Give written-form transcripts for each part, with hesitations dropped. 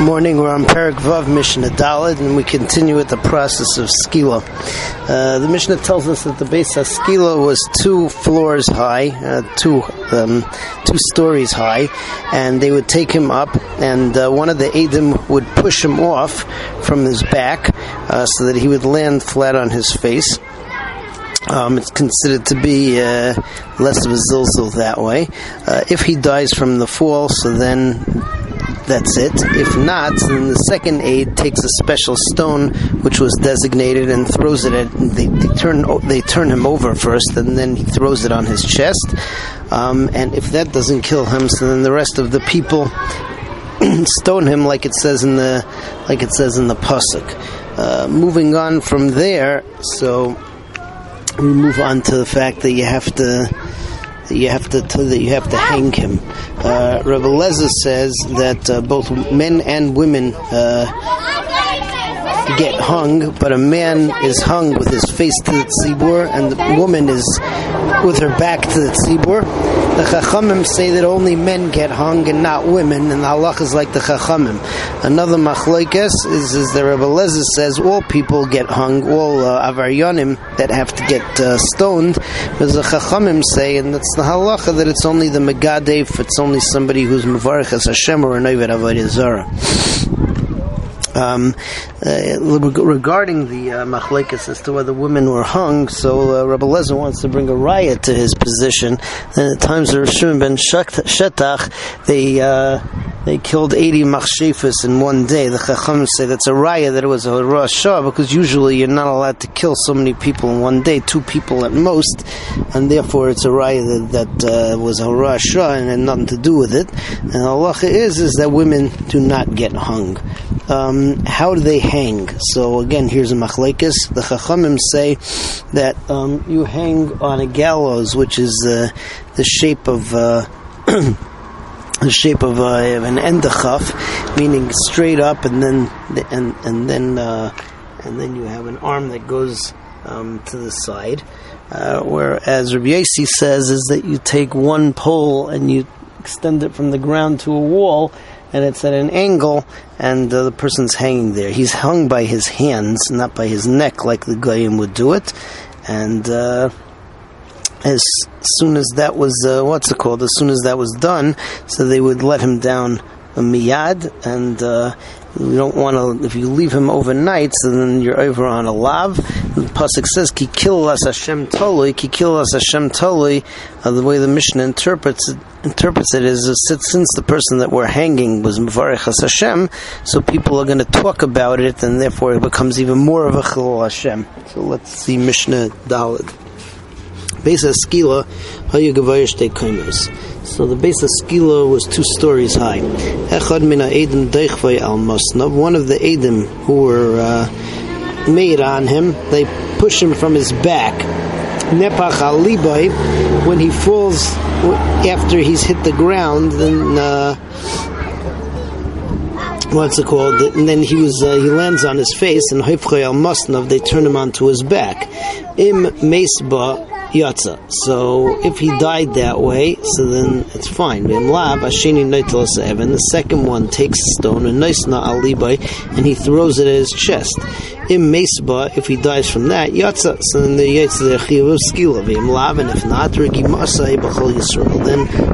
Morning, we're on Paragvav, Mishnah Dalad, and we continue with the process of Skila. The Mishnah tells us that the base of Skila was 2 floors high, two stories high, and they would take him up, and one of the Edim would push him off from his back so that he would land flat on his face. It's considered to be less of a zilzal that way. If he dies from the fall, so then that's it. If not, then the second aid takes a special stone which was designated and throws it at. They turn him over first, and then he throws it on his chest. And if that doesn't kill him, so then the rest of the people stone him, like it says in the pasuk. Moving on from there, so we move on to the fact that you have to hang him. Rebbe Leza says that both men and women get hung, but a man is hung with his face to the tzibbur, and the woman is with her back to the tzibbur. The Chachamim say that only men get hung and not women, and the Halacha is like the Chachamim. Another machleikas is the Rebbe Leza says all people get hung, all Avaryonim that have to get stoned, but the Chachamim say, and that's the Halacha, that it's only the Megadev, it's only somebody who's Mivarechas Hashem or an Oivet Avodah Zara. Regarding the Machleikas as to whether women were hung, so Rebbe Leza wants to bring a ra'aya to his position. And at times of Shimon Ben Shetach, they killed 80 machshifas in one day. The Chachamim say that's a ra'aya that it was a hara'asha, because usually you're not allowed to kill so many people in one day, 2 people at most, and therefore it's a ra'aya that was a hara'asha and had nothing to do with it. And the halacha is that women do not get hung. How do they hang? So again, here's a machleikas. The Chachamim say that you hang on a gallows, which is the shape of of an endachaf, meaning straight up, and then you have an arm that goes to the side. Whereas Rabbi Yosi says is that you take one pole and you extend it from the ground to a wall, and it's at an angle, and the person's hanging there. He's hung by his hands, not by his neck, like the goyim would do it. And as soon as that was as soon as that was done, so they would let him down miyad. And you don't want to, if you leave him overnight, so then you're over on a lav. The pasuk says, "Ki kilas Hashem toloi, ki kilas Hashem toloi." The way the Mishnah interprets it is since the person that we're hanging was Mivarechas Hashem, so people are going to talk about it, and therefore it becomes even more of a klal Hashem. So let's see Mishnah Dalad. Base of Skila, so the base of Skila was 2 stories high. One of the Edim who were made on him, they push him from his back. When he falls after he's hit the ground, then and then he lands on his face, and they turn him onto his back. Yatsa. So if he died that way, so then it's fine. The second one takes a stone and he throws it at his chest. If he dies from that, Yatsa, so then the Yatsa of Skila. And if not, then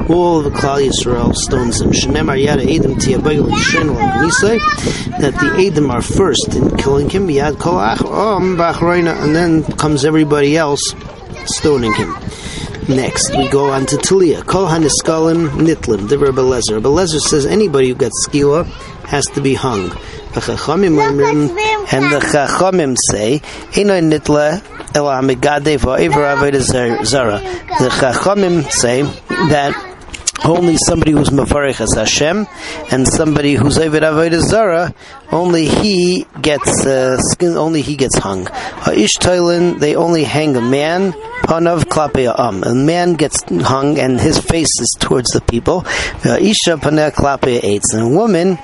all the klal Yisrael stones him. That the Edim are first in killing him, and then comes everybody else stoning him. Next, we go on to Talia. Kol haniskalim nitlim. The Rebbe Leza. Rebbe Leza says anybody who gets skila has to be hung. The Chachamim say, "Eino nitle ela megadev va'ivra avodah zara." The Chachamim say that only somebody who's Mevarechas Hashem and somebody who's Oivet Avodah Zara, only he gets hung. Ha'ish toilin, they only hang a man. Panav klapeya. A man gets hung and his face is towards the people. Isha panav klapeya eitz. And a woman,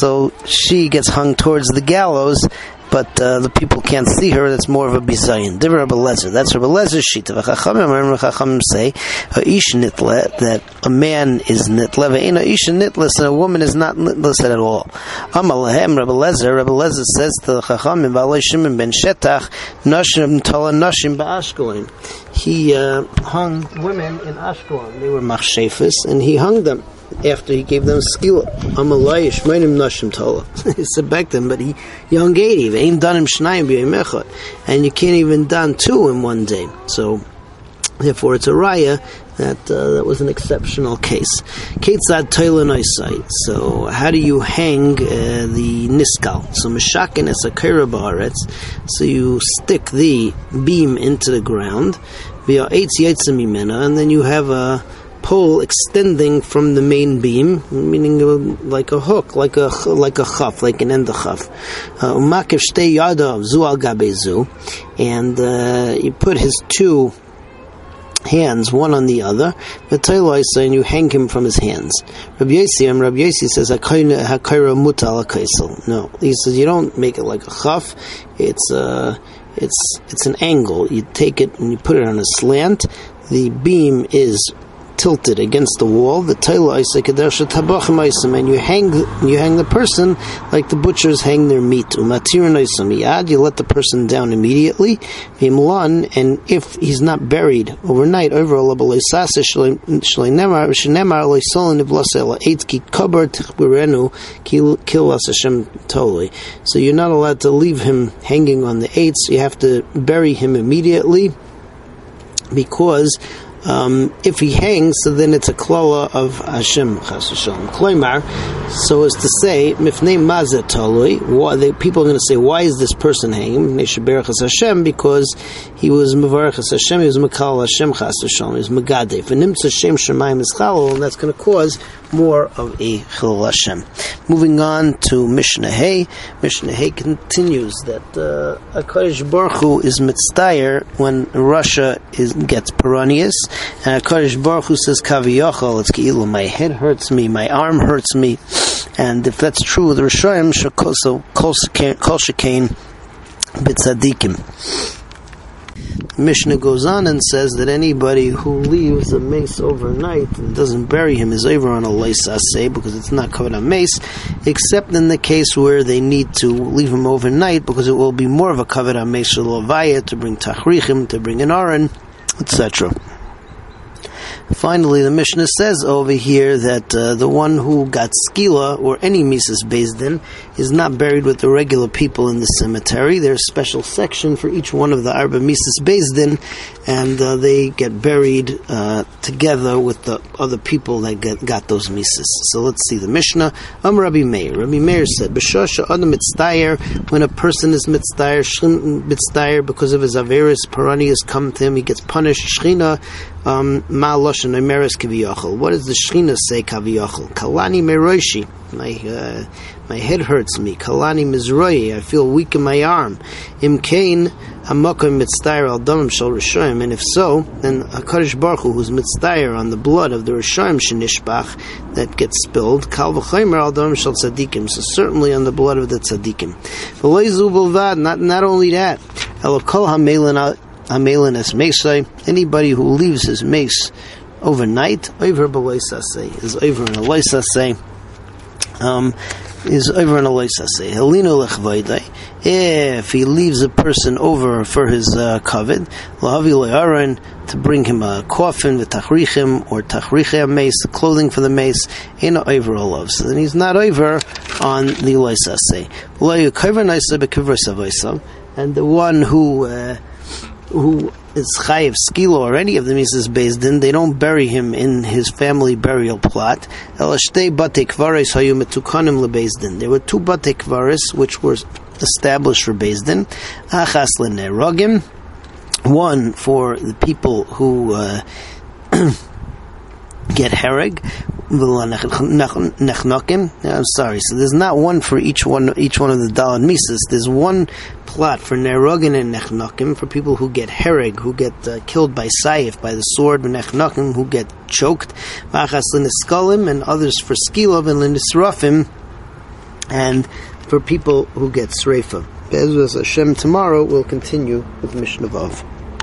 so she gets hung towards the gallows. but the people can't see her. That's more of a bizayin. Rebbe Leza. That's Rebbe Leza's shita. Chachamim say that a man is nitless and a woman is not nitless at all. Amalehem Rebbe Leza says to the Chachamim, "Valei Shimon Ben Shetach, nashim tala nashim ba'ashkelon." He hung women in Ashkelon. They were machshifas, and he hung them after he gave them skila. Amalayish meinim nashim tala. He said back them, but he hung 80. Ve'im danim shnayim b'yom echad, and you can't even don two in one day. So, therefore, it's a ra'aya that was an exceptional case. Keitzad toila noisai. So, how do you hang the niskal? So, meshaken es hakira ba'aretz. So, you stick the beam into the ground. Via eitz yatsa mimena, and then you have a pole extending from the main beam, meaning like a hook, like a chaf, like an endachaf. Umakev shtei yadav zu al gabei zu, and he put his two hands one on the other, and you hang him from his hands. Rabbi Yosi says hakayra mutal akaisel. No, he says you don't make it like a chaf. It's an angle. You take it and you put it on a slant. The beam is tilted against the wall, the tala isa kedersha tabachim isam, and you hang the person like the butchers hang their meat. Umatirin isam yad, you let the person down immediately. Vimlan, and if he's not buried overnight, over a level isasa shlenemar loisolin iblasela eight ki kabar tichburenu kill us Hashem toli. So you're not allowed to leave him hanging on the eights. You have to bury him immediately, because if he hangs, so then it's a klala of Hashem Chas V'Shalom. Kloimar, so as to say, mifnei mazeh talui. People are going to say, why is this person hanging? Mevarechas Hashem, because he was Mivarechas Hashem, he was Mekal Hashem Chas V'Shalom, he was Megadev. And Nimtz Hashem Shemayim is Chalal, and that's going to cause more of a Chilul Hashem. Moving on to Mishnah Hay. Mishnah Hay continues that HaKadosh Baruch Hu is mitztayer when Russia gets peronius. And HaKadosh Baruch Hu says, Kaviyachal, it's Keilu, my head hurts me, my arm hurts me. And if that's true, the Rishayim Shakoso Kol Shekain B'Tzadikim. Mishnah goes on and says that anybody who leaves a mace overnight and doesn't bury him is over on a leisase, because it's not covered on mace, except in the case where they need to leave him overnight, because it will be more of a covered on mace l'ovaya, to bring tachrichim, to bring an aron, etc. Finally, the Mishnah says over here that the one who got skila, or any Mises based in, is not buried with the regular people in the cemetery. There's a special section for each one of the Arba Mises based in, and they get buried together with the other people that got those Mises. So let's see the Mishnah. Rabbi Meir. Rabbi Meir said, B'shasha adam mitzdayer, when a person is mitzdayer, shrin mitzdayer, because of his averis, parani has come to him, he gets punished, shrina, ma'alosh and emeres kaviyachal. What does the shrina say kaviyachal? Kalani meroishi. My head hurts me. Kalani mizroyi. I feel weak in my arm. Imkain hamakom mitzdayer al damim shel rishayim. And if so, then HaKadosh Baruch Hu, who's mitzdayer on the blood of the rishayim shenishbach, that gets spilled, kal v'chaymer al damim shel tzadikim. So certainly on the blood of the tzadikim. V'lo zu b'lvad. Not only that. Elokol hamelin. Hamelin es mesai, anybody who leaves his mace overnight, over b'loisasei, is over in a loisasei, Helino lechvaydai. If he leaves a person over for his kavod, lahavi le'aron, to bring him a coffin, the tachrichim or tachrichim mace, clothing for the mace, in a over olav. So then he's not over on the loisasei. And the one who is chayiv skila, or any of the Mises based din, they don't bury him in his family burial plot. There were two batei kvaris which were established for based din. Achas lenerogim, one for the people who get hereg. I'm sorry. So there's not one for each one of the Dalad Mises. There's one plot for Nerogin and Nechnokim, for people who get hereg, who get killed by Saif, by the sword, Nechnokim, who get choked, Machas Liniscalim, and others for Skilov and Linisrafim, and for people who get Srefa. Be'ezras Hashem, tomorrow we'll continue with Mishnah Vav.